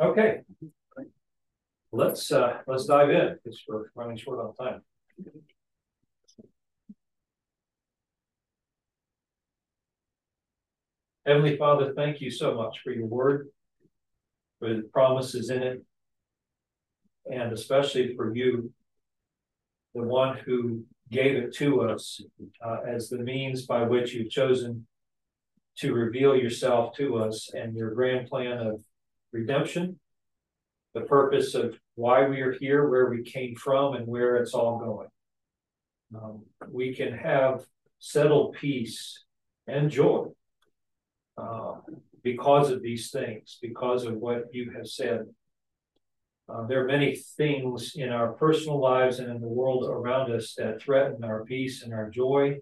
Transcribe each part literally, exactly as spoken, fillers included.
Okay, let's uh, let's dive in because we're running short on time. Heavenly Father, thank you so much for your word, for the promises in it, and especially for you, the one who gave it to us uh, as the means by which you've chosen to reveal yourself to us and your grand plan of redemption, the purpose of why we are here, where we came from, and where it's all going. Um, we can have settled peace and joy uh, because of these things, because of what you have said. Uh, there are many things in our personal lives and in the world around us that threaten our peace and our joy.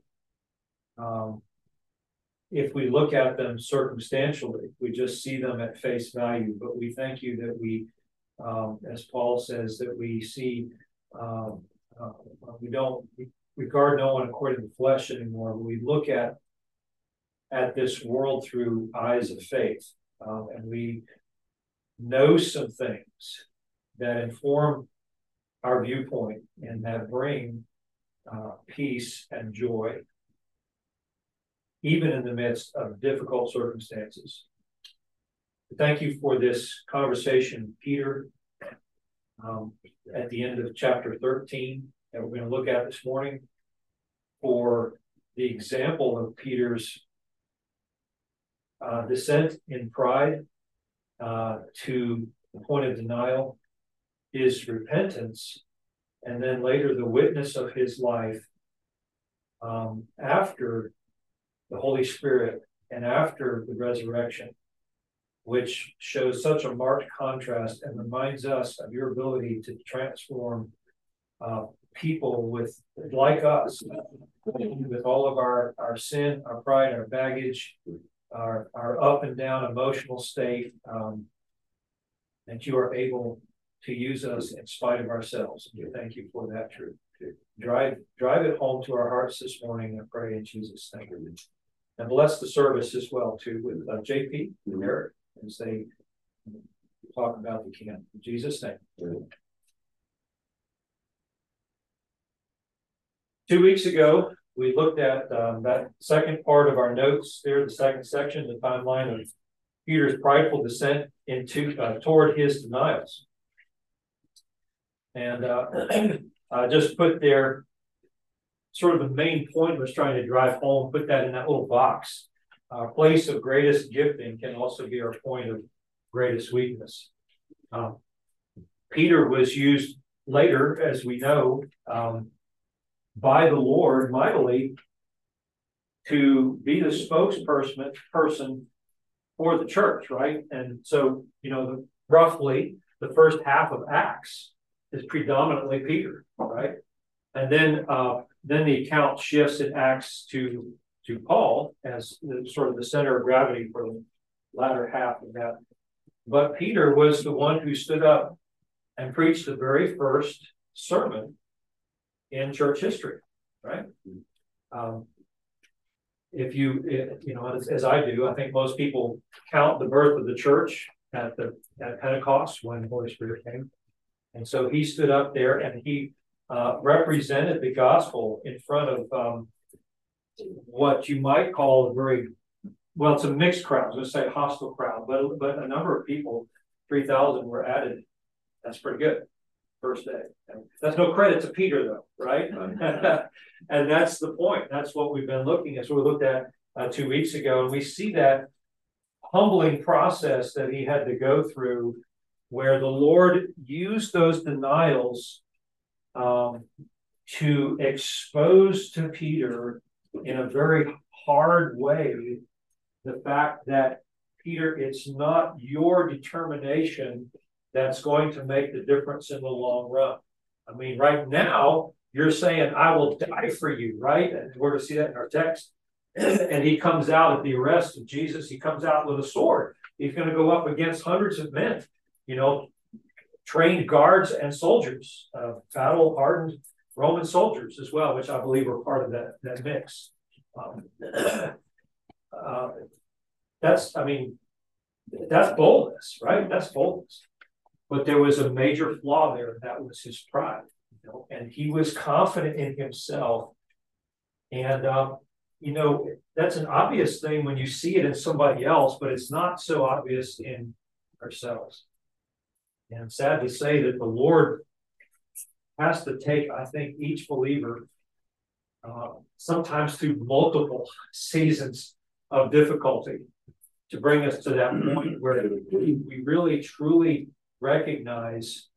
Um, if we look at them circumstantially, we just see them at face value. But we thank you that we, um, as Paul says, that we see, um, uh, we don't regard no one according to the flesh anymore. We look at at this world through eyes of faith, um, and we know some things that inform our viewpoint and that bring uh, peace and joy, even in the midst of difficult circumstances. Thank you for this conversation, Peter, um, at the end of chapter thirteen that we're going to look at this morning, for the example of Peter's uh, descent in pride uh, to the point of denial, his repentance, and then later the witness of his life um, after the Holy Spirit and after the resurrection, which shows such a marked contrast and reminds us of your ability to transform uh, people with like us, with all of our, our sin, our pride, our baggage, our, our up and down emotional state, um, that you are able to use us in spite of ourselves. And we thank you for that truth. Drive, drive it home to our hearts this morning, I pray in Jesus' name. And bless the service as well, too, with uh, J P and Eric, as they talk about the camp. In Jesus' name. Amen. Two weeks ago, we looked at um, that second part of our notes there, the second section, the timeline of Peter's prideful descent into uh, toward his denials. And uh, I just put there sort of the main point I was trying to drive home, put that in that little box. Our place of greatest gifting can also be our point of greatest weakness. Um, Peter was used later, as we know, um, by the Lord mightily to be the spokesperson person for the church, right? And so, you know, the, roughly the first half of Acts is predominantly Peter, right? And then uh, then the account shifts in Acts to to Paul as the, sort of the center of gravity for the latter half of that. But Peter was the one who stood up and preached the very first sermon in church history, right? Um, if you if, you know, as, as I do, I think most people count the birth of the church at the at Pentecost when the Holy Spirit came. And so he stood up there and he uh, represented the gospel in front of um, what you might call a very, well, it's a mixed crowd. I was going to say hostile crowd, but, but a number of people, three thousand were added. That's pretty good, first day. And that's no credit to Peter, though, right? And that's the point. That's what we've been looking at. So we looked at uh, two weeks ago, and we see that humbling process that he had to go through, where the Lord used those denials um, to expose to Peter in a very hard way the fact that, Peter, it's not your determination that's going to make the difference in the long run. I mean, right now, you're saying, I will die for you, right? And we're going to see that in our text. And he comes out at the arrest of Jesus. He comes out with a sword. He's going to go up against hundreds of men. You know, trained guards and soldiers, uh, battle-hardened Roman soldiers as well, which I believe were part of that, that mix. Um, uh, that's, I mean, That's boldness, right? That's boldness. But there was a major flaw there, and that was his pride. You know? And he was confident in himself. And, um, you know, that's an obvious thing when you see it in somebody else, but it's not so obvious in ourselves. And I'm sad to say that the Lord has to take, I think, each believer, uh, sometimes through multiple seasons of difficulty, to bring us to that point where we really, truly recognize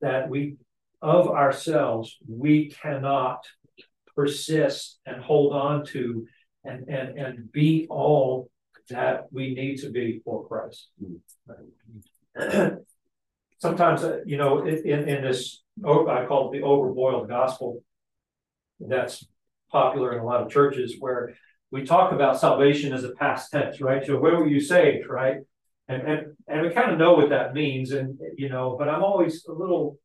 that we, of ourselves, we cannot persist and hold on to and, and, and be all that we need to be for Christ. Right. Sometimes, uh, you know, in, in this, I call it the overboiled gospel, that's popular in a lot of churches, where we talk about salvation as a past tense, right? So where were you saved, right? And, and and we kind of know what that means, and you know, but I'm always a little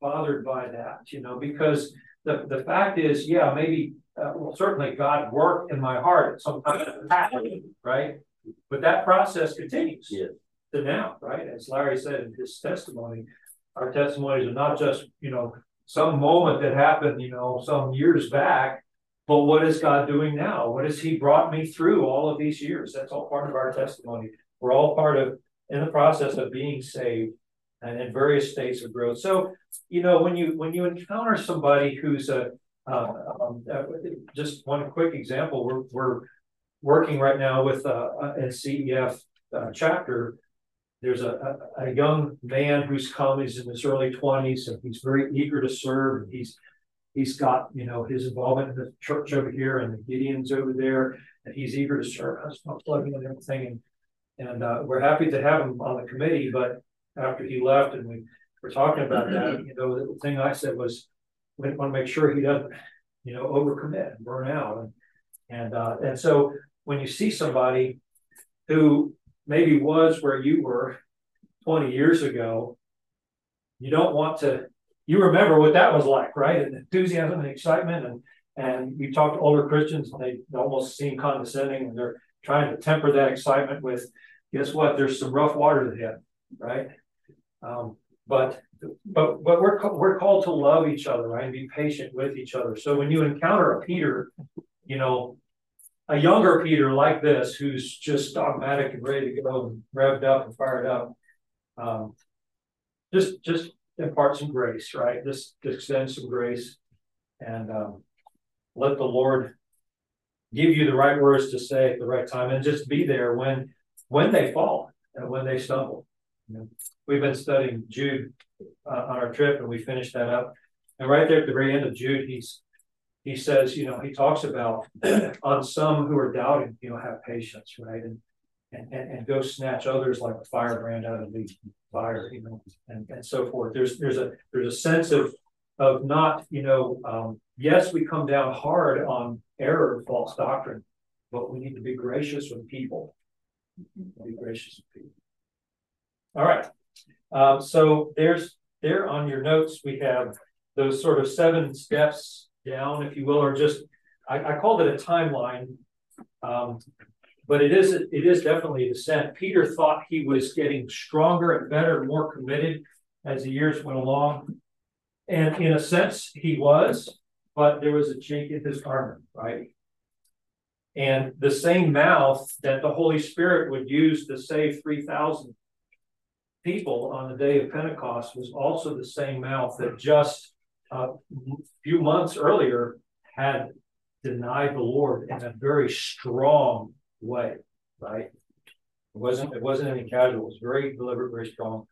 bothered by that, you know, because the, the fact is, yeah, maybe, uh, well, certainly God worked in my heart at some time, right? But that process continues yeah. to now, right? As Larry said in his testimony, our testimonies are not just, you know, some moment that happened, you know, some years back, but what is God doing now? What has he brought me through all of these years? That's all part of our testimony. We're all part of, in the process of being saved and in various states of growth. So, you know, when you when you encounter somebody who's a, uh, um, uh, just one quick example, we're, we're working right now with uh, a C E F uh, chapter. There's a, a, a young man who's come, he's in his early twenties, and he's very eager to serve. And he's he's got, you know, his involvement in the church over here and the Gideons over there, and he's eager to serve. I was plugging in everything. And, And uh, we're happy to have him on the committee, but after he left and we were talking about that, you know, the thing I said was, we want to make sure he doesn't, you know, overcommit and burn out. And and, uh, and so when you see somebody who maybe was where you were twenty years ago, you don't want to, you remember what that was like, right? And enthusiasm and excitement. And, and you talk to older Christians and they almost seem condescending, and they're trying to temper that excitement with, guess what? There's some rough waters ahead, right? Um, but but but we're we're called to love each other, right? And be patient with each other. So when you encounter a Peter, you know, a younger Peter like this, who's just dogmatic and ready to go, and revved up and fired up, um, just just impart some grace, right? Just, just extend some grace, and um, let the Lord give you the right words to say at the right time, and just be there when. When they fall and when they stumble. Yeah. We've been studying Jude uh, on our trip, and we finished that up. And right there at the very end of Jude, he's he says, you know, he talks about on some who are doubting, you know, have patience, right? And and and go snatch others like a firebrand out of the fire, you know, and, and so forth. There's there's a there's a sense of of not, you know, um, yes, we come down hard on error and false doctrine, but we need to be gracious with people. Be gracious with people. All right. Um, so there's there on your notes, we have those sort of seven steps down, if you will, or just I, I called it a timeline, um, but it is it is definitely a descent. Peter thought he was getting stronger and better, more committed as the years went along, and in a sense he was, but there was a chink in his armor, right? And the same mouth that the Holy Spirit would use to save three thousand people on the day of Pentecost was also the same mouth that just a few months earlier had denied the Lord in a very strong way, right? It wasn't, it wasn't any casual. It was very deliberate, very strong.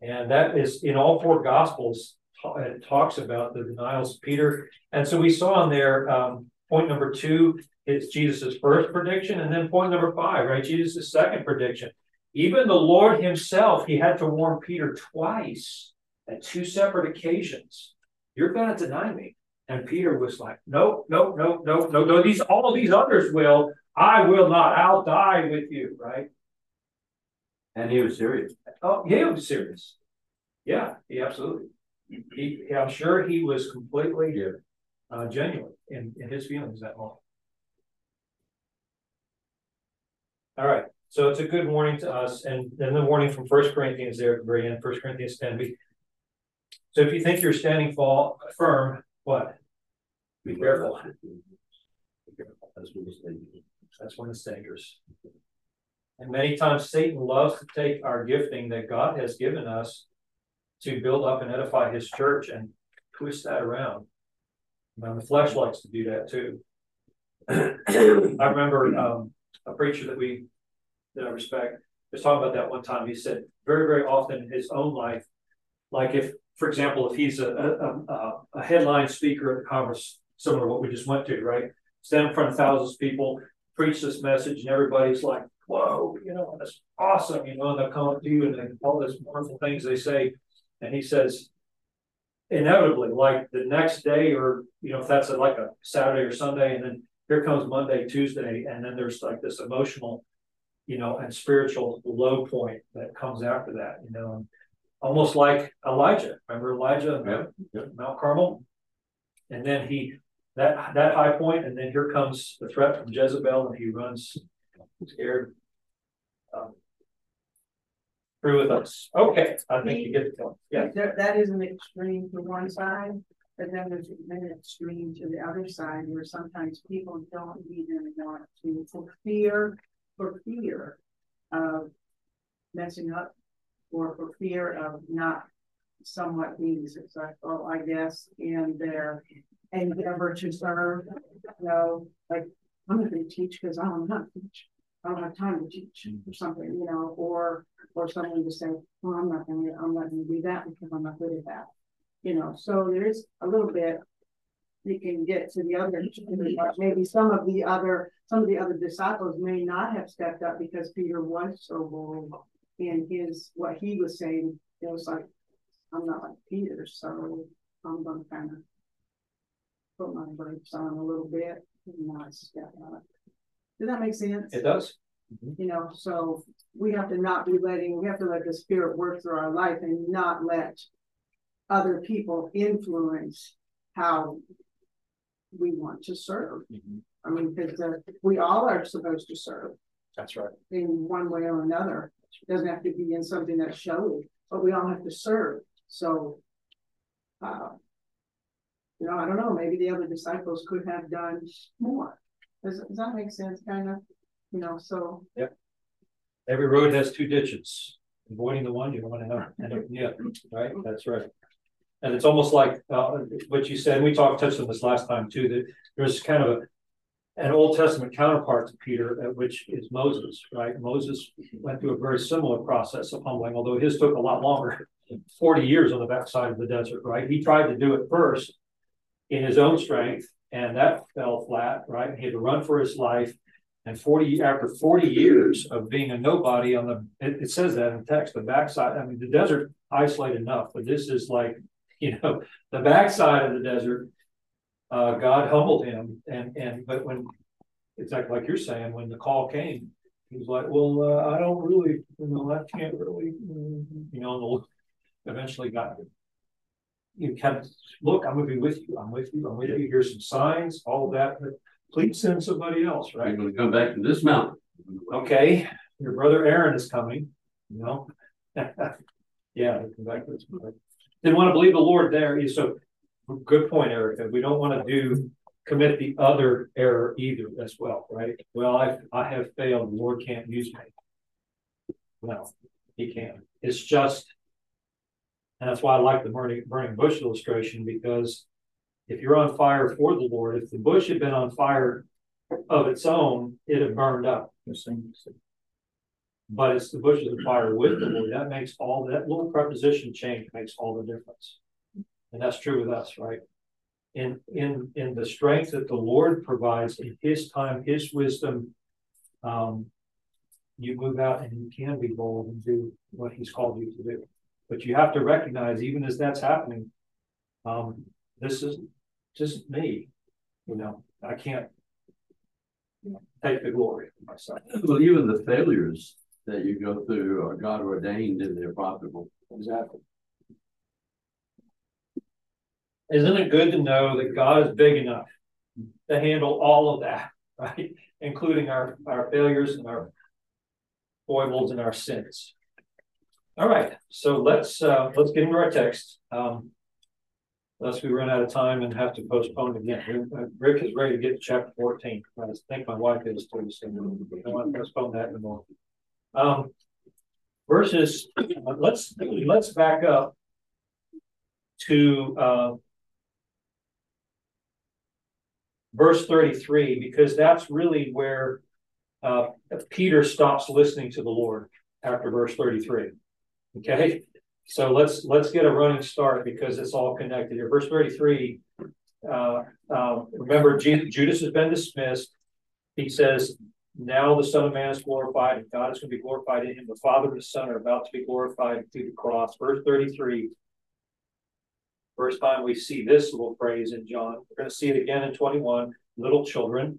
And that is in all four Gospels, it talks about the denials of Peter. And so we saw in there, um, point number two, it's Jesus' first prediction. And then point number five, right? Jesus' second prediction. Even the Lord himself, he had to warn Peter twice at two separate occasions. You're going to deny me. And Peter was like, no, no, no, no, no, no. These, all these others will. I will not. I'll die with you, right? And he was serious. Oh, he was serious. Yeah, he absolutely. He, I'm sure he was completely yeah. uh, genuine in, in his feelings that moment. All right, So it's a good warning to us. And then the warning from First Corinthians there at the very end, First Corinthians ten. So if you think you're standing fall, firm, what? Be careful. Be careful. That's one of the stinkers. And many times Satan loves to take our gifting that God has given us to build up and edify his church and twist that around. And the flesh likes to do that too. I remember um, a preacher that we that I respect was talking about that one time. He said very, very often in his own life, like if, for example, if he's a, a, a, a headline speaker at the conference, similar to what we just went to, right? Stand in front of thousands of people, preach this message, and everybody's like, whoa, you know, that's awesome, you know, and they'll come up to you and they, all these wonderful things they say. And he says, inevitably, like the next day, or, you know, if that's a, like a Saturday or Sunday, and then here comes Monday, Tuesday, and then there's like this emotional, you know, and spiritual low point that comes after that, you know, and almost like Elijah. Remember Elijah, yeah, Mount, yeah. Mount Carmel? And then he, that, that high point, and then here comes the threat from Jezebel, and he runs scared um, through with us. Okay, I think you get the point. Yeah, that is an extreme to one side, but then there's an extreme to the other side where sometimes people don't even want to for fear, for fear of messing up, or for fear of not somewhat being successful, I guess, in their endeavor to serve. You know, like, I'm not going to teach because I don't know how to teach. I don't have time to teach or something, you know, or or someone to say, well, I'm not going to, I'm not going to do that because I'm not good at that, you know. So there is a little bit we can get to the other. Maybe some of the other, some of the other disciples may not have stepped up because Peter was so bold in his what he was saying. It was like, I'm not like Peter, so I'm going to kind of put my brakes on a little bit. Nice. Does that make sense? It does. Mm-hmm. You know, so we have to not be letting, we have to let the Spirit work through our life and not let other people influence how we want to serve. Mm-hmm. I mean, because uh, we all are supposed to serve. That's right. In one way or another. It doesn't have to be in something that's showy, but we all have to serve. So, uh, you know, I don't know, maybe the other disciples could have done more. Does, does that make sense, kind of? You know, so. Yep. Every road has two ditches. Avoiding the one you don't want to have. Yeah, right? That's right. And it's almost like uh, what you said, we talked, touched on this last time too, that there's kind of a, an Old Testament counterpart to Peter, which is Moses, right? Moses went through a very similar process of humbling, although his took a lot longer, forty years on the backside of the desert, right? He tried to do it first in his own strength, and that fell flat, right? He had to run for his life, and forty after forty years of being a nobody on the, it, it says that in text, the backside. I mean, the desert isolate enough, but this is like, you know, the backside of the desert. Uh, God humbled him, and and but when exactly like you're saying, when the call came, he was like, well, uh, I don't really, you know, I can't really, you know, eventually got him. You can look, I'm going to be with you. I'm with you. I'm with you. Here's some signs, all that. But please send somebody else, right? I'm going to go back to this mountain. Okay. Your brother Aaron is coming, you know? Yeah. Come back to this mountain. Didn't want to believe the Lord there. So good point, Erica. We don't want to do commit the other error either as well, right? Well, I I have failed. The Lord can't use me. No, he can't. It's just. And that's why I like the burning, burning bush illustration, because if you're on fire for the Lord, if the bush had been on fire of its own, it had burned up. But it's the bush of the fire with the Lord. That makes all that little preposition change makes all the difference. And that's true with us, right? In in in the strength that the Lord provides in his time, his wisdom, um, you move out and you can be bold and do what he's called you to do. But you have to recognize, even as that's happening, um, this is just me. You know, I can't you know, take the glory for myself. Well, even the failures that you go through are God ordained and they're profitable. Exactly. Isn't it good to know that God is big enough to handle all of that, right? Including our, our failures and our foibled in our sins. All right, so let's uh, let's get into our text, um, unless we run out of time and have to postpone again. Rick is ready to get to chapter fourteen. I think my wife is too. I want to postpone that in a moment. Um, verses. Let's let's back up to uh, verse thirty-three, because that's really where uh, Peter stops listening to the Lord after verse thirty-three. Okay, so let's let's get a running start because it's all connected here. Verse thirty-three. Uh, uh, remember, Jude, Judas has been dismissed. He says, "Now the Son of Man is glorified, and God is going to be glorified in Him. The Father and the Son are about to be glorified through the cross." Verse thirty-three. First time we see this little phrase in John. We're going to see it again in twenty-one. Little children,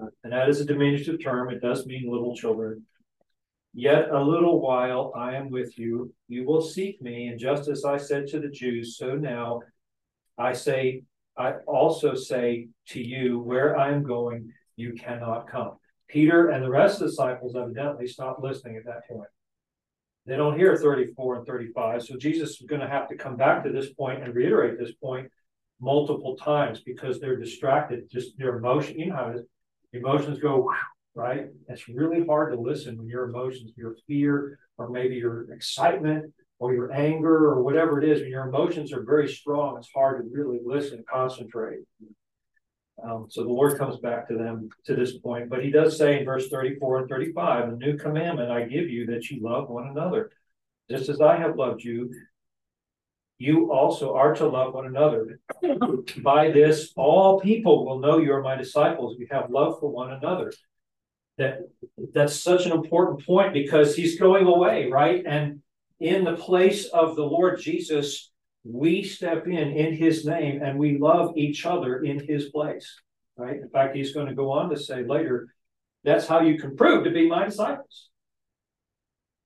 and that is a diminutive term. It does mean little children. "Yet a little while I am with you. You will seek me. And just as I said to the Jews, so now I say, I also say to you, where I am going, you cannot come." Peter and the rest of the disciples evidently stopped listening at that point. They don't hear thirty-four and thirty-five. So Jesus is going to have to come back to this point and reiterate this point multiple times because they're distracted. Just their emotion, you know how emotions go, right? It's really hard to listen when your emotions, your fear, or maybe your excitement, or your anger, or whatever it is. When your emotions are very strong, it's hard to really listen, concentrate. Um, so the Lord comes back to them to this point. But he does say in verse thirty-four and thirty-five, "A new commandment I give you, that you love one another. Just as I have loved you, you also are to love one another. By this, all people will know you are my disciples, if you have love for one another." That that's such an important point because he's going away, right? And in the place of the Lord Jesus, we step in in his name and we love each other in his place, right? In fact, he's going to go on to say later, that's how you can prove to be my disciples,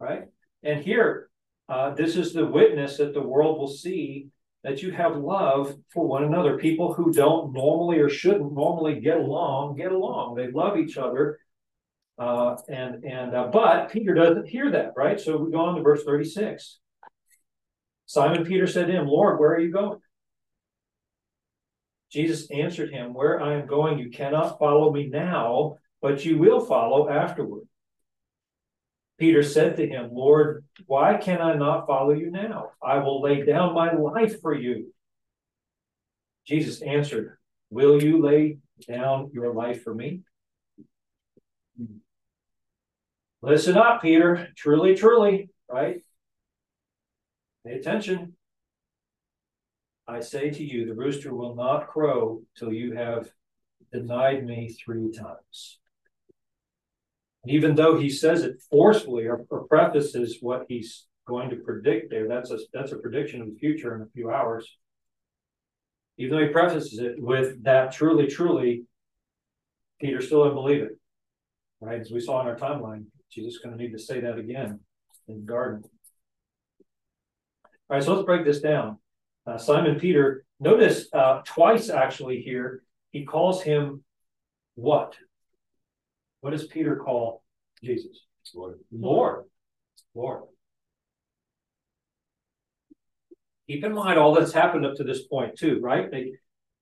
right? And here, uh, this is the witness that the world will see, that you have love for one another. People who don't normally or shouldn't normally get along, get along. They love each other. Uh, and and uh, but Peter doesn't hear that, right? So we go on to verse thirty-six. "Simon Peter said to him, 'Lord, where are you going?' Jesus answered him, 'Where I am going, you cannot follow me now, but you will follow afterward.' Peter said to him, 'Lord, why can I not follow you now? I will lay down my life for you.' Jesus answered, 'Will you lay down your life for me? Listen up, Peter. Truly, truly, right? Pay attention. I say to you, the rooster will not crow till you have denied me three times." And even though he says it forcefully or, or prefaces what he's going to predict there, that's a, that's a prediction of the future in a few hours. Even though he prefaces it with that "truly, truly," Peter still didn't believe it. Right, as we saw in our timeline, Jesus is going to need to say that again in the garden. All right, so let's break this down. Uh, Simon Peter, notice uh, twice actually here, he calls him what? What does Peter call Jesus? Lord. Lord. Lord. Keep in mind all that's happened up to this point too, right? They,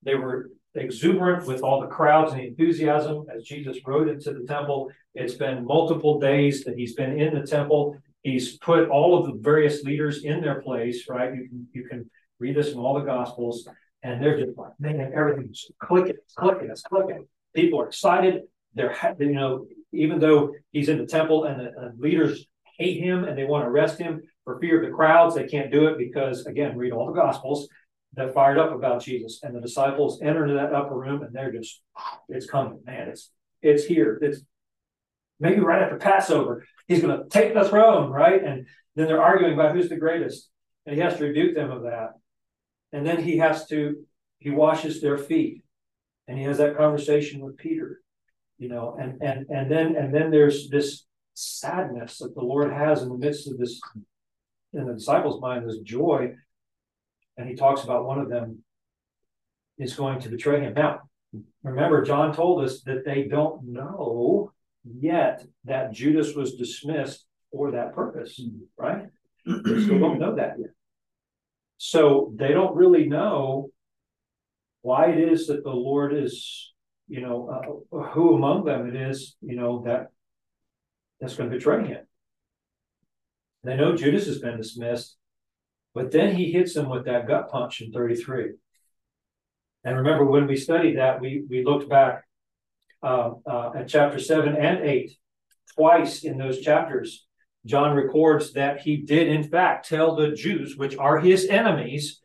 they were exuberant with all the crowds and the enthusiasm as Jesus rode into the temple. It's been multiple days that he's been in the temple. He's put all of the various leaders in their place, right? You can you can read this in all the Gospels, and they're just like, man, everything's clicking, it's clicking, it's clicking. People are excited. They're, you know, even though he's in the temple and the and leaders hate him and they want to arrest him for fear of the crowds, they can't do it because, again, read all the Gospels. They're fired up about Jesus, and the disciples enter into that upper room, and they're just, it's coming, man, it's it's here. It's maybe right after Passover, he's going to take the throne, right? And then they're arguing about who's the greatest, and he has to rebuke them of that. And then he has to, he washes their feet, and he has that conversation with Peter, you know, and and and then and then there's this sadness that the Lord has in the midst of this, in the disciples' mind, this joy. And he talks about one of them is going to betray him. Now, remember, John told us that they don't know yet that Judas was dismissed for that purpose, right? They still don't know that yet. So they don't really know why it is that the Lord is, you know, uh, who among them it is, you know, that that's going to betray him. They know Judas has been dismissed, but then he hits them with that gut punch in thirty-three. And remember, when we studied that, we, we looked back uh, uh, at chapter seven and eight. Twice in those chapters, John records that he did, in fact, tell the Jews, which are his enemies,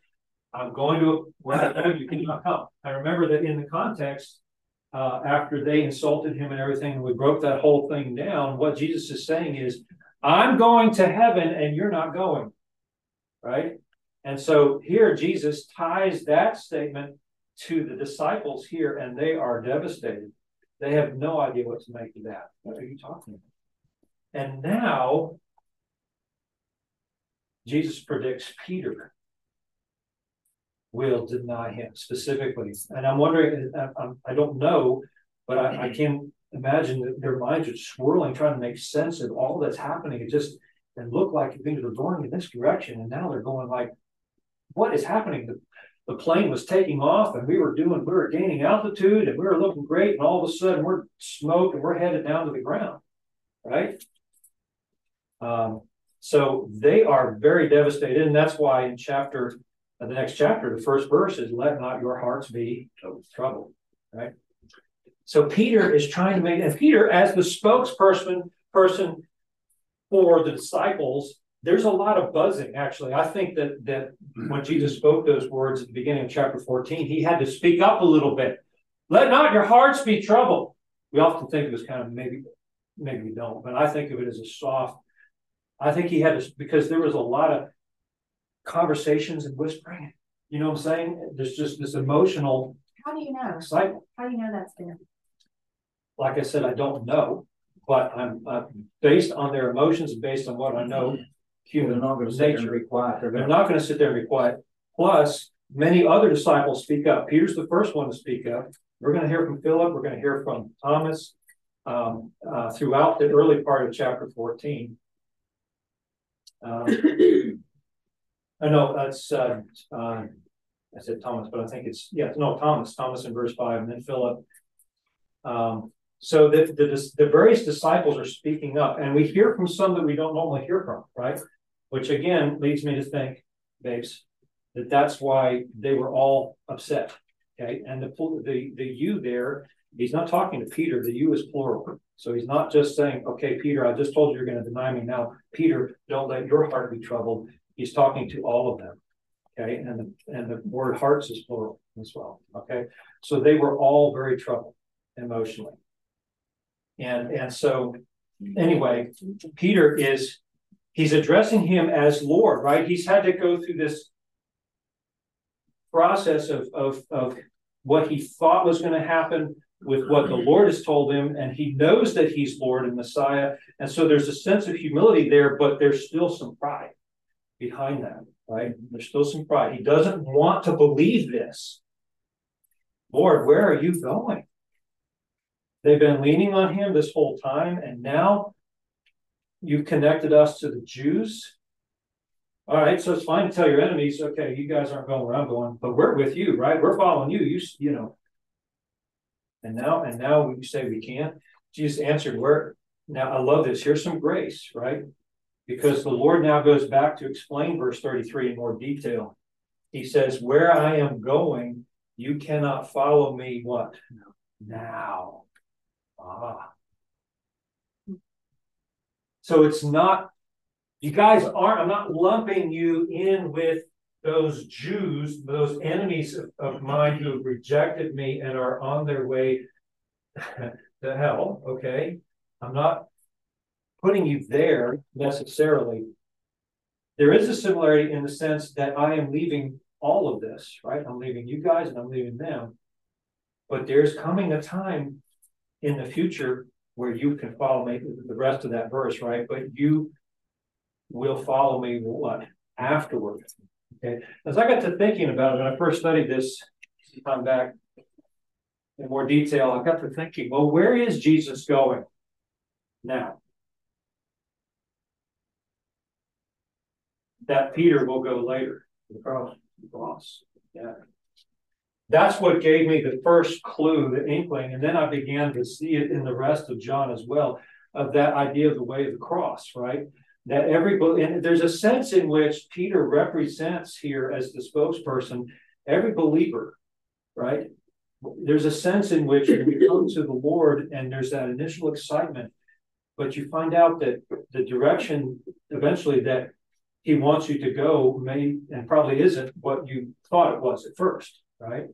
I'm going to, well, you cannot come. I remember that in the context, uh, after they insulted him and everything, and we broke that whole thing down, what Jesus is saying is, I'm going to heaven and you're not going, right? And so here Jesus ties that statement to the disciples here, and they are devastated. They have no idea what to make of that. What are you talking about? And now, Jesus predicts Peter will deny him specifically. And I'm wondering, I don't know, but I, I can imagine that their minds are swirling, trying to make sense of all that's happening. It just, they look like things are going in this direction, and now they're going like, what is happening? The, the plane was taking off, and we were doing, we were gaining altitude, and we were looking great, and all of a sudden, we're smoked, and we're headed down to the ground, right? Um, so they are very devastated, and that's why in chapter, in the next chapter, the first verse is, let not your hearts be troubled, right? So Peter is trying to make, and Peter, as the spokesperson person for the disciples, there's a lot of buzzing, actually. I think that that when Jesus spoke those words at the beginning of chapter fourteen, he had to speak up a little bit. Let not your hearts be troubled. We often think of it as kind of maybe, maybe we don't, but I think of it as a soft. I think he had to, because there was a lot of conversations and whispering. You know what I'm saying? There's just this emotional. How do you know? Excitement. How do you know that's there? Like I said, I don't know, but I'm uh, based on their emotions and based on what I know. Human nature. They're not going to sit there and be quiet. Plus, many other disciples speak up. Peter's the first one to speak up. We're going to hear from Philip. We're going to hear from Thomas um, uh, throughout the early part of chapter fourteen. Um, I know that's uh, uh, I said Thomas, but I think it's yeah no Thomas Thomas in verse five, and then Philip. Um, so the, the the various disciples are speaking up, and we hear from some that we don't normally hear from, right? Which, again, leads me to think, babes, that that's why they were all upset, okay? And the the the you there, he's not talking to Peter. The you is plural. So he's not just saying, okay, Peter, I just told you you're going to deny me now. Peter, don't let your heart be troubled. He's talking to all of them, okay? And the, and the word hearts is plural as well, okay? So they were all very troubled emotionally. And, and so, anyway, Peter is... He's addressing him as Lord, right? He's had to go through this process of, of, of what he thought was going to happen with what the Lord has told him, and he knows that he's Lord and Messiah. And so there's a sense of humility there, but there's still some pride behind that, right? There's still some pride. He doesn't want to believe this. Lord, where are you going? They've been leaning on him this whole time, and now... You've connected us to the Jews. All right, so it's fine to tell your enemies, okay, you guys aren't going where I'm going, but we're with you, right? We're following you. You, you know. And now, and now we say we can't. Jesus answered, "Where?" Now I love this. Here's some grace, right? Because the Lord now goes back to explain verse thirty-three in more detail. He says, "Where I am going, you cannot follow me." What? Now. Ah. So it's not, you guys aren't, I'm not lumping you in with those Jews, those enemies of, of mine who rejected me and are on their way to hell, okay? I'm not putting you there necessarily. There is a similarity in the sense that I am leaving all of this, right? I'm leaving you guys and I'm leaving them. But there's coming a time in the future where you can follow me, the rest of that verse, right? But you will follow me what? Afterward. Okay. As I got to thinking about it, when I first studied this time back in more detail, I got to thinking, well, where is Jesus going? now. That Peter will go later. The cross. The cross. Yeah. That's what gave me the first clue, the inkling, and then I began to see it in the rest of John as well, of that idea of the way of the cross, right? That everybody, and there's a sense in which Peter represents here as the spokesperson, every believer, right? There's a sense in which we come to the Lord and there's that initial excitement, but you find out that the direction eventually that he wants you to go may and probably isn't what you thought it was at first, right?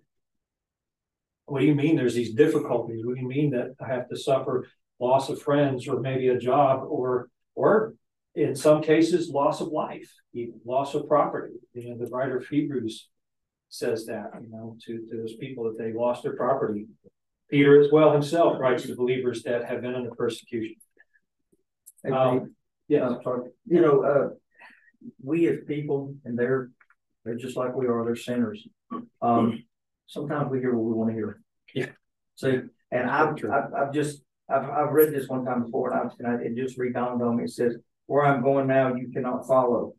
What do you mean there's these difficulties? What do you mean that I have to suffer loss of friends or maybe a job or, or in some cases, loss of life, even loss of property? You know, the writer of Hebrews says that, you know, to, to those people that they lost their property. Peter as well himself writes to believers that have been under persecution. Um, yeah, uh, you know, uh, we as people, and they're they're just like we are, they're sinners. Um, sometimes we hear what we want to hear. Yeah. So, and I've, I've, I've just, I've, I've read this one time before, and, I've, and I, it just redawned on me. It says, where I'm going now, you cannot follow.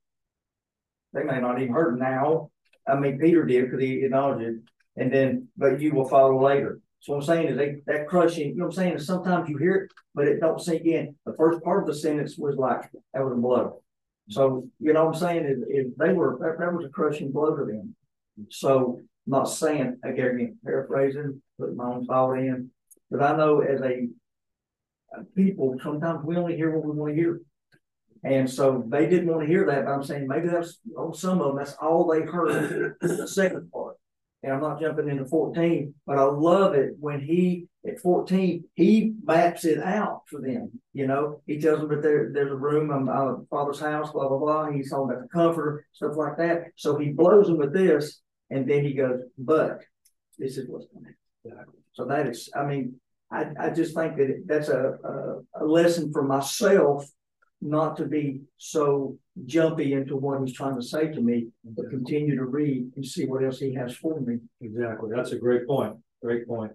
They may not even heard now. I mean, Peter did because he acknowledged it. And then, but you will follow later. So what I'm saying is they, that crushing, you know what I'm saying? Is sometimes you hear it, but it don't sink in. The first part of the sentence was like, that was a blow. So, you know what I'm saying? Is, is they were, that, that was a crushing blow to them. So I'm not saying, again, paraphrasing, putting my own thought in, but I know as a, a people, sometimes we only hear what we want to hear. And so they didn't want to hear that, but I'm saying maybe that's, on some of them, that's all they heard in the second part. And I'm not jumping into fourteen, but I love it when he, at fourteen, he maps it out for them. You know, he tells them that there, there's a room in my Father's house, blah, blah, blah. He's talking about the comforter, stuff like that. So he blows them with this, and then he goes, but this is what's going to happen. So that is, I mean, I, I just think that it, that's a, a, a lesson for myself, not to be so jumpy into what he's trying to say to me, but continue to read and see what else he has for me. Exactly. That's a great point. Great point.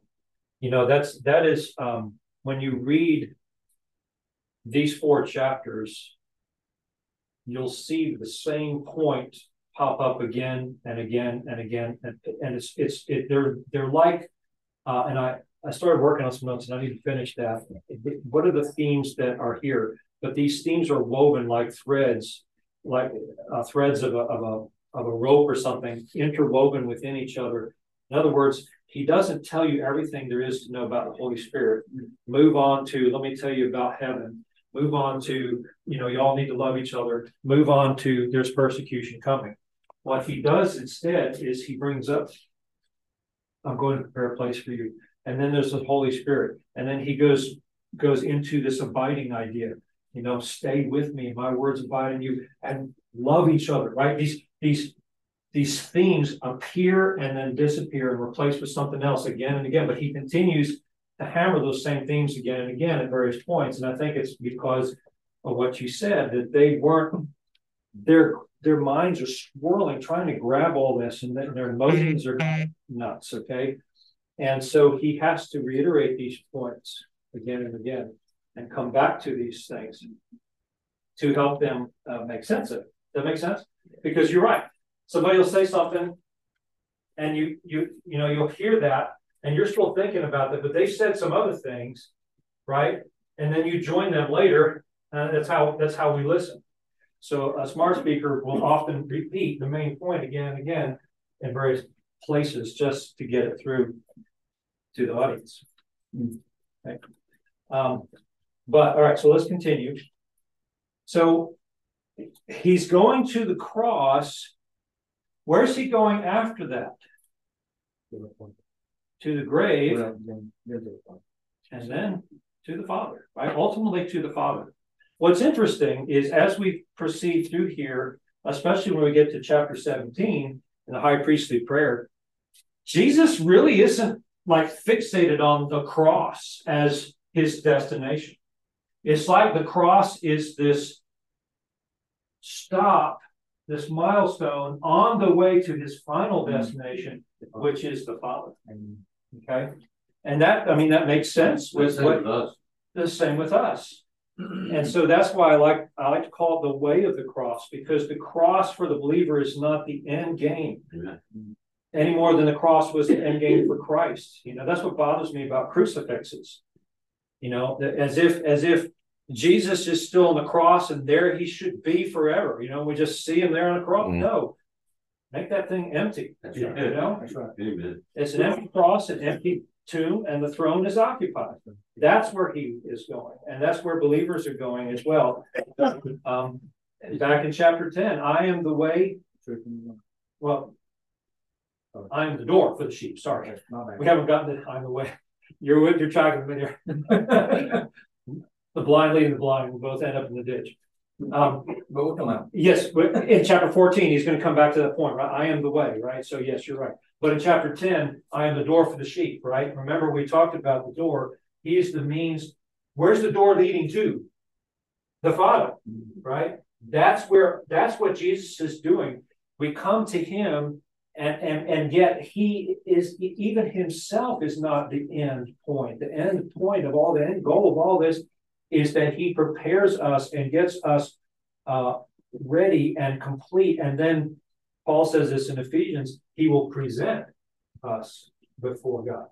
You know, that's, that is, um, when you read these four chapters, you'll see the same point pop up again and again and again. And, and it's, it's, it, they're, they're like, uh, and I, I started working on some notes and I need to finish that. What are the themes that are here? But these themes are woven like threads, like uh, threads of a, of a of a rope or something, interwoven within each other. In other words, he doesn't tell you everything there is to know about the Holy Spirit. Move on to, let me tell you about heaven. Move on to, you know, you all need to love each other. Move on to, there's persecution coming. What he does instead is he brings up, I'm going to prepare a place for you. And then there's the Holy Spirit. And then he goes goes into this abiding idea. You know, stay with me, my words abide in you, and love each other, right? These these these themes appear and then disappear and replace with something else again and again. But he continues to hammer those same themes again and again at various points. And I think it's because of what you said, that they weren't, their their minds are swirling, trying to grab all this, and then their emotions are nuts, okay? And so he has to reiterate these points again and again, and come back to these things to help them uh, make sense of it. Does that make sense? Because you're right. Somebody will say something, and you you you know you'll hear that, and you're still thinking about that. But they said some other things, right? And then you join them later, and that's how that's how we listen. So a smart speaker will often repeat the main point again and again in various places just to get it through to the audience. Okay. Um, But, all right, so let's continue. So he's going to the cross. Where's he going after that? To the grave. And then to the Father, right? Ultimately to the Father. What's interesting is as we proceed through here, especially when we get to chapter seventeen in the high priestly prayer, Jesus really isn't like fixated on the cross as his destination. It's like the cross is this stop, this milestone on the way to his final destination, which is the Father. Okay? And that, I mean, that makes sense. With the same with us. The same with us. And so that's why I like I like to call it the way of the cross, because the cross for the believer is not the end game. Amen. Any more than the cross was the end game for Christ. You know, that's what bothers me about crucifixes. You know, as if as if Jesus is still on the cross and there he should be forever. You know, we just see him there on the cross. Mm. No. Make that thing empty. That's you right. know? That's right. Amen. It's an empty cross, an empty tomb, and the throne is occupied. That's where he is going, and that's where believers are going as well. Um, back in chapter ten, I am the way. Well, I am the door for the sheep. Sorry, we haven't gotten to I'm the way. You're with your child here. The blind leading the blind will both end up in the ditch. Um, but we'll come out. Yes, but in chapter fourteen, he's going to come back to that point, right? I am the way, right? So yes, you're right. But in chapter ten, I am the door for the sheep, right? Remember, we talked about the door. He is the means. Where's the door leading to? The Father, right? That's where. That's what Jesus is doing. We come to him, and and and yet he is even himself is not the end point. The end point of all the end goal of all this is that he prepares us and gets us uh, ready and complete. And then Paul says this in Ephesians: he will present us before God.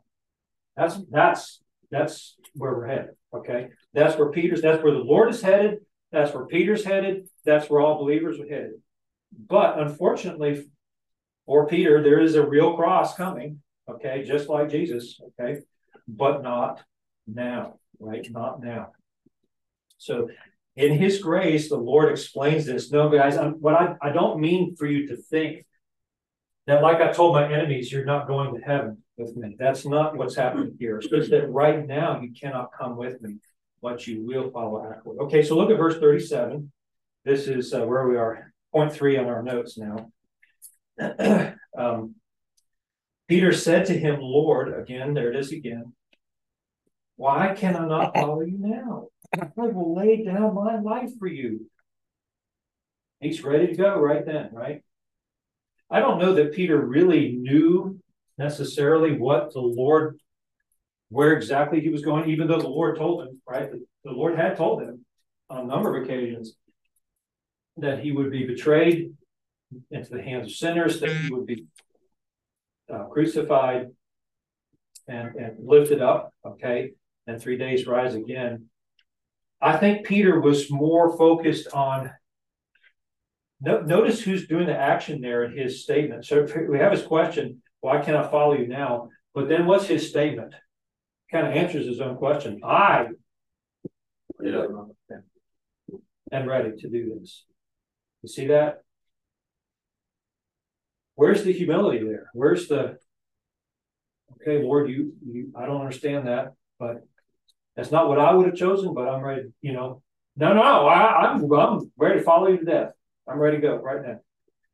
That's that's. That's where we're headed, okay? That's where Peter's, that's where the Lord is headed. That's where Peter's headed. That's where all believers are headed. But unfortunately for Peter, there is a real cross coming, okay? Just like Jesus, okay? But not now, right? Not now. So in his grace, the Lord explains this. No, guys, I'm, what I, I don't mean for you to think that, like I told my enemies, you're not going to heaven with me. That's not what's happening here. It's just that right now you cannot come with me, but you will follow afterward. Okay, so look at verse thirty-seven. This is uh, where we are, point three on our notes now. um, Peter said to him, Lord, again, there it is again, why can I not follow you now? I will lay down my life for you. He's ready to go right then, right? I don't know that Peter really knew necessarily what the Lord, where exactly he was going, even though the Lord told him, right? The, the Lord had told him on a number of occasions that he would be betrayed into the hands of sinners, that he would be uh, crucified and, and lifted up, okay? And three days rise again. I think Peter was more focused on, no, notice who's doing the action there in his statement. So we have his question, why can't I follow you now? But then what's his statement? Kind of answers his own question. I yeah. am ready to do this. You see that? Where's the humility there? Where's the, okay, Lord, you, you I don't understand that, but that's not what I would have chosen, but I'm ready, you know. No, no, I, I'm, I'm ready to follow you to death. I'm ready to go right now.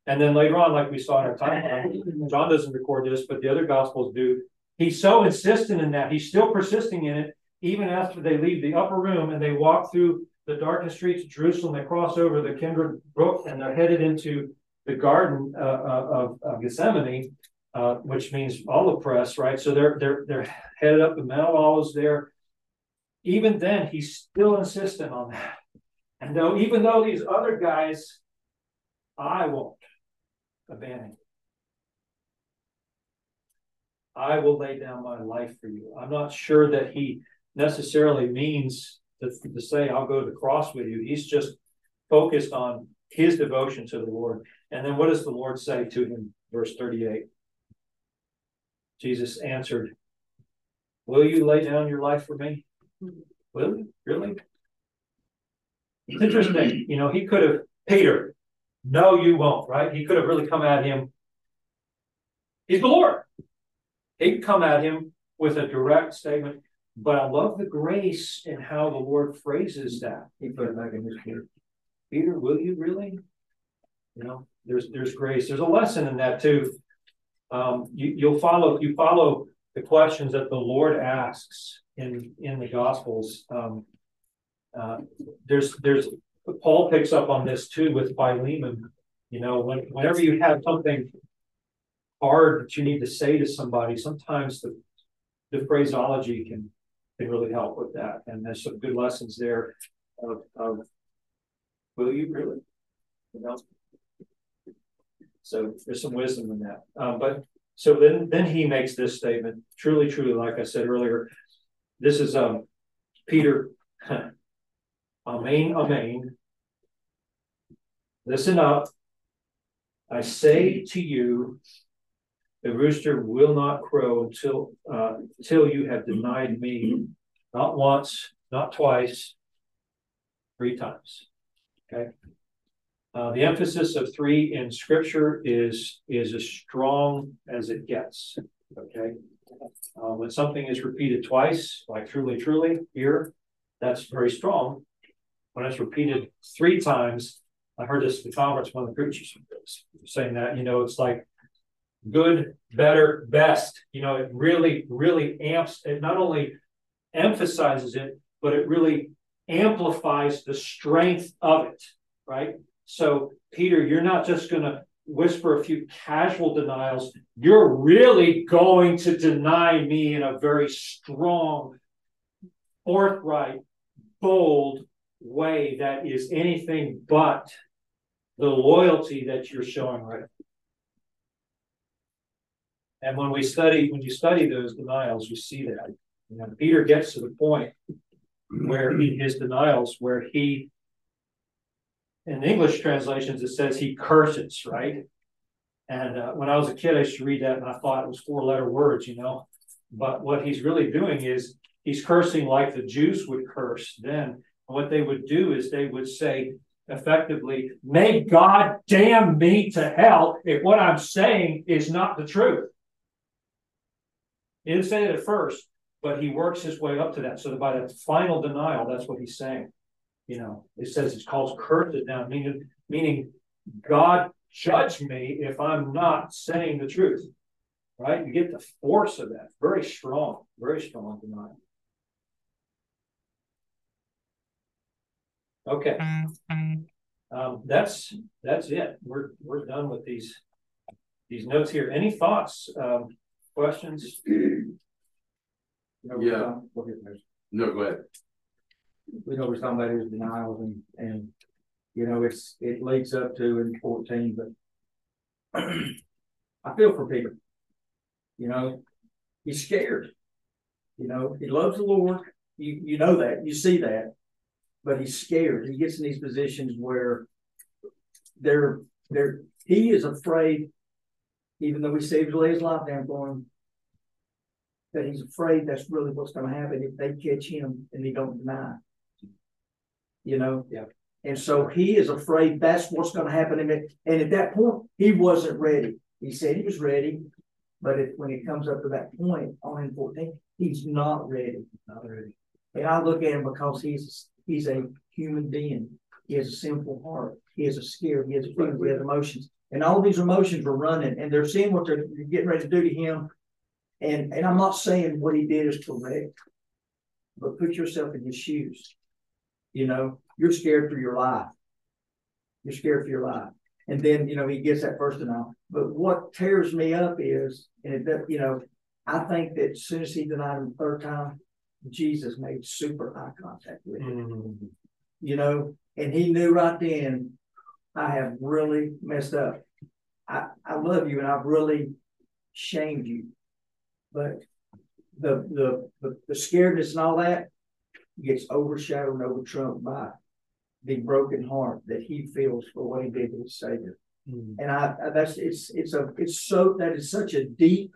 And then later on, like we saw in our timeline, John doesn't record this, but the other Gospels do. He's so insistent in that. He's still persisting in it, even after they leave the upper room and they walk through the darkened streets of Jerusalem. They cross over the Kidron brook and they're headed into the garden uh, of, of Gethsemane, uh, which means olive press, right? So they're, they're, they're headed up the Mount of Olives there. Even then, he's still insistent on that. And though, even though these other guys, I won't abandon you. I will lay down my life for you. I'm not sure that he necessarily means to, to say, I'll go to the cross with you. He's just focused on his devotion to the Lord. And then what does the Lord say to him? Verse thirty-eight. Jesus answered, will you lay down your life for me? Will you? Really? It's interesting. You know, he could have, Peter, no, you won't, right? He could have really come at him. He's the Lord. He could come at him with a direct statement. But I love the grace in how the Lord phrases that. He put it back in his ear. Peter, will you really? You know, there's there's grace. There's a lesson in that too. Um, you, you'll follow you follow the questions that the Lord asks in in the Gospels. Um, uh, there's there's. Paul picks up on this too with Philemon. You know, when, whenever you have something hard that you need to say to somebody, sometimes the, the phraseology can, can really help with that. And there's some good lessons there of, of will you really? So there's some wisdom in that. Um, but so then then he makes this statement, truly, truly, like I said earlier, this is um Peter, amen, amen. Listen up. I say to you, the rooster will not crow until uh, until you have denied me, not once, not twice, three times. Okay. Uh, the emphasis of three in Scripture is is as strong as it gets. Okay. Uh, when something is repeated twice, like truly, truly, here, that's very strong. When it's repeated three times, I heard this at the conference, one of the preachers was saying that, you know, it's like good, better, best. You know, it really, really amps, it not only emphasizes it, but it really amplifies the strength of it, right? So, Peter, you're not just going to whisper a few casual denials. You're really going to deny me in a very strong, forthright, bold way that is anything but the loyalty that you're showing right now. And when we study, when you study those denials, you see that. You know, Peter gets to the point where in his denials, where he, in English translations, it says he curses, right? And uh, when I was a kid, I used to read that, and I thought it was four-letter words, you know. But what he's really doing is he's cursing like the Jews would curse then. What they would do is they would say effectively, may God damn me to hell if what I'm saying is not the truth. He didn't say it at first, but he works his way up to that. So by the final denial, that's what he's saying. You know, it says it's called curses now, meaning, meaning God judge me if I'm not saying the truth. Right? You get the force of that. Very strong, very strong denial. Okay, um, that's that's it. We're we're done with these these notes here. Any thoughts, um, questions? No, yeah. We'll get there. No, go ahead. We know we're talking about his denials, and and you know it's it leads up to in fourteen. But I feel for Peter. You know, he's scared. You know, he loves the Lord. You you know that. You see that. But he's scared. He gets in these positions where they're, they're, he is afraid, even though he saved to lay his life down for him, that he's afraid that's really what's going to happen if they catch him and he don't deny. You know? Yeah. And so he is afraid that's what's going to happen. And at that point, he wasn't ready. He said he was ready, but it, when it comes up to that point on him fourteen, he's not ready. Not ready. And I look at him because he's He's a human being. He has a sinful heart. He has a scared. He has a fear. He has emotions. And all these emotions are running. And they're seeing what they're getting ready to do to him. And, and I'm not saying what he did is correct. But put yourself in his shoes. You know, you're scared for your life. You're scared for your life. And then, you know, he gets that first denial. But what tears me up is, and it, you know, I think that as soon as he denied him the third time, Jesus made super eye contact with him, mm-hmm. you know, and he knew right then, I have really messed up. I, I love you, and I've really shamed you. But the, the the the scaredness and all that gets overshadowed and overtrump by the broken heart that he feels for what he did to his Savior. Mm-hmm. And I, I that's it's it's a it's so that is such a deep.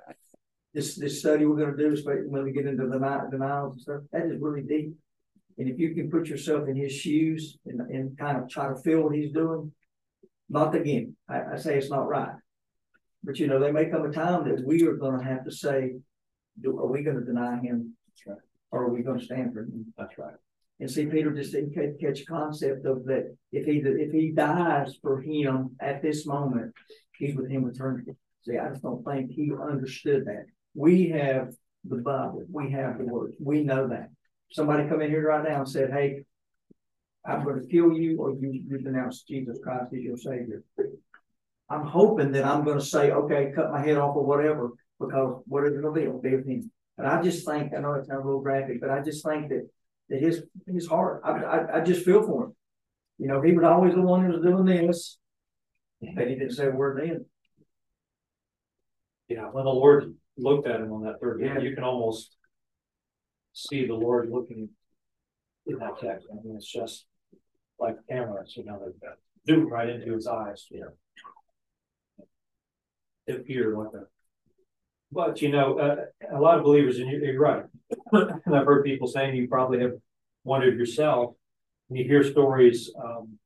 This, this study we're going to do is when we get into the denials and stuff, that is really deep. And if you can put yourself in his shoes and, and kind of try to feel what he's doing, not again, I, I say it's not right. But, you know, there may come a time that we are going to have to say, do, are we going to deny him? That's right. Or are we going to stand for him? That's right. And see, Peter just didn't catch a concept of that if he, if he dies for him at this moment, he's with him eternally. See, I just don't think he understood that. We have the Bible. We have the Word. We know that. Somebody come in here right now and said, hey, I'm going to kill you, or you, you denounce Jesus Christ as your Savior. I'm hoping that I'm going to say, okay, cut my head off or whatever, because whatever it'll be, it'll be with him. And I just think, I know it's not real graphic, but I just think that that his his heart. I, I I just feel for him. You know, he was always the one who was doing this, but he didn't say a word then. Yeah, when the Lord looked at him on that third day, yeah. You can almost see the Lord looking in that text. I mean, it's just like cameras, you know, that zoom right into his eyes. Yeah, it appeared like that. But, you know, uh, a lot of believers, and you're right, and I've heard people saying you probably have wondered yourself, and you hear stories um,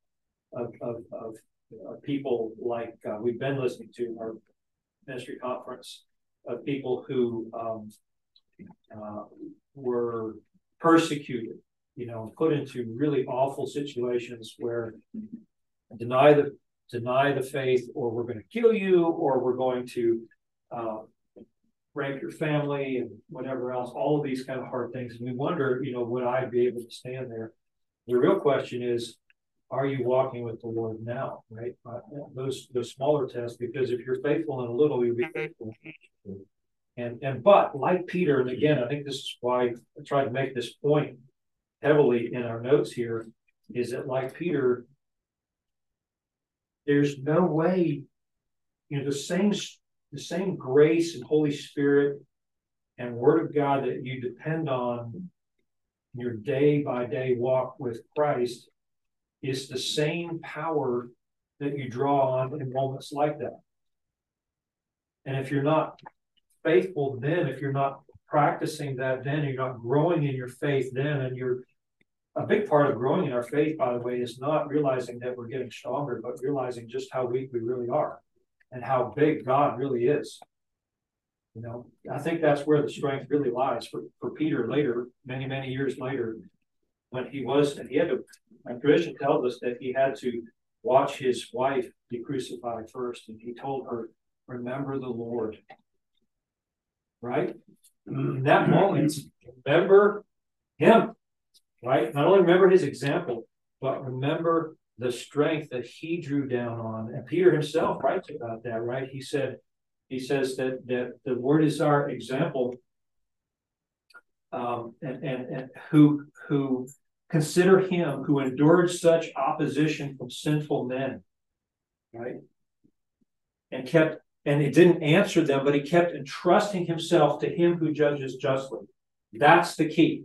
of, of, of, you know, of people like uh, we've been listening to in our ministry conference, of people who um, uh, were persecuted, you know, put into really awful situations where deny the, deny the faith, or we're going to kill you, or we're going to... Uh, break your family and whatever else, all of these kind of hard things. And we wonder, you know, would I be able to stand there? The real question is, are you walking with the Lord now, right? Uh, those those smaller tests, because if you're faithful in a little, you'll be faithful. And, and but, like Peter, and again, I think this is why I tried to make this point heavily in our notes here, is that like Peter, there's no way, you know, the same The same grace and Holy Spirit and Word of God that you depend on in your day-by-day walk with Christ is the same power that you draw on in moments like that. And if you're not faithful then, if you're not practicing that then, you're not growing in your faith then, and you're a big part of growing in our faith, by the way, is not realizing that we're getting stronger, but realizing just how weak we really are. And how big God really is. You know, I think that's where the strength really lies for, for Peter later, many, many years later, when he was, and he had to, and tradition tells us that he had to watch his wife be crucified first, and he told her, remember the Lord. Right? In that moment, remember him. Right? Not only remember his example, but remember the strength that he drew down on. And Peter himself writes about that, right? He said, he says that that the Word is our example, um, and, and and who who consider him who endured such opposition from sinful men, right? And kept, and it didn't answer them, but he kept entrusting himself to him who judges justly. That's the key.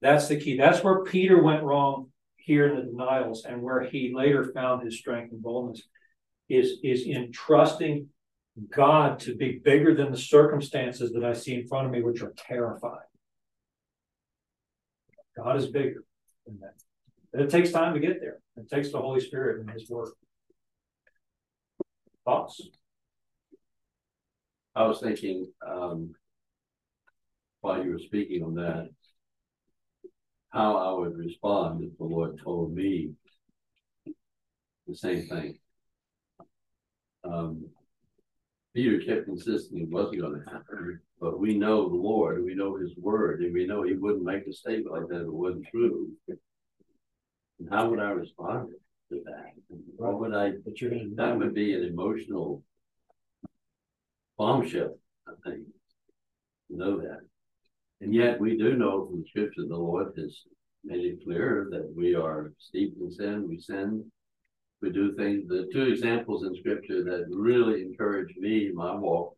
That's the key. That's where Peter went wrong here in the denials, and where he later found his strength and boldness is, is in trusting God to be bigger than the circumstances that I see in front of me, which are terrifying. God is bigger than that. And it takes time to get there. It takes the Holy Spirit and his work. Thoughts? I was thinking um, while you were speaking on that, how I would respond if the Lord told me the same thing. Um, Peter kept insisting it wasn't going to happen, but we know the Lord, we know his word, and we know he wouldn't make a statement like that if it wasn't true. And how would I respond to that? What would I? But you're gonna that would be an emotional bombshell, I think, to know that. And yet we do know from the Scripture the Lord has made it clear that we are steeped in sin, we sin, we do things. The two examples in Scripture that really encouraged me in my walk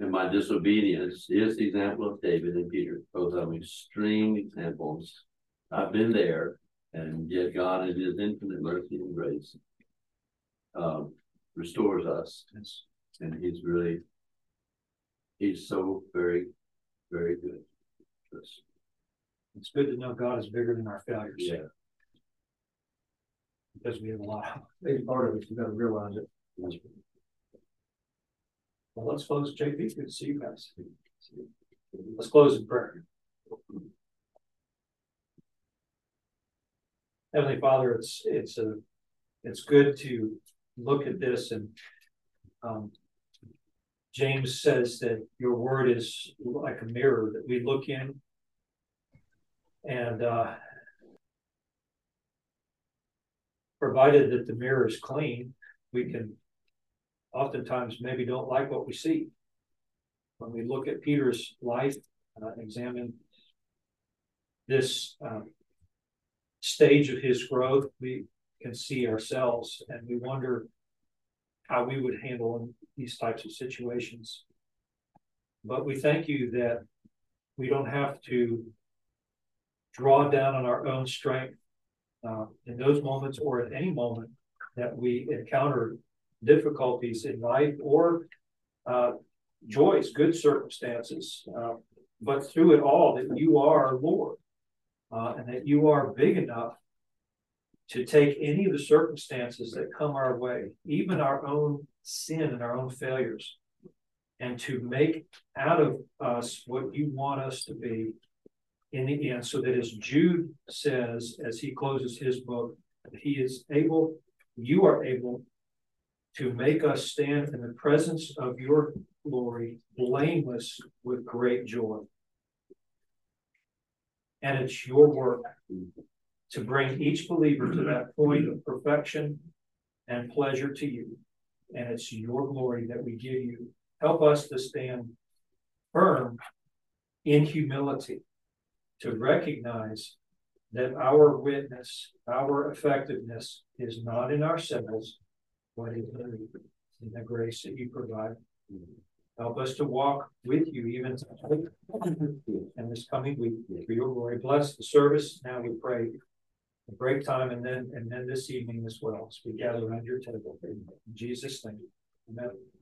and my disobedience is the example of David and Peter. Both of them extreme examples. I've been there, and yet God in his infinite mercy and grace um, restores us. Yes. And he's really, he's so very, very good. It's good to know God is bigger than our failures. Yeah. Because we have a lot. Big part of it, you've got to realize it. Well, let's close. J P, good to see you guys. Let's close in prayer. Heavenly Father, it's it's a it's good to look at this, and um James says that your word is like a mirror that we look in, and uh, provided that the mirror is clean, we can oftentimes maybe don't like what we see. When we look at Peter's life, uh, examine this um, stage of his growth, we can see ourselves, and we wonder how we would handle these types of situations. But we thank you that we don't have to draw down on our own strength uh, in those moments, or at any moment that we encounter difficulties in life, or uh, joys, good circumstances, uh, but through it all, that you are Lord, uh, and that you are big enough to take any of the circumstances that come our way, even our own sin and our own failures, and to make out of us what you want us to be in the end, so that as Jude says, as he closes his book, that he is able, you are able to make us stand in the presence of your glory, blameless with great joy. And it's your work to bring each believer to that point of perfection and pleasure to you. And it's your glory that we give you. Help us to stand firm in humility, to recognize that our witness, our effectiveness is not in ourselves, but in the grace that you provide. Help us to walk with you even in this coming week for your glory. Bless the service. Now we pray. The break time, and then and then this evening as well, as we gather around your table. In Jesus' name, amen.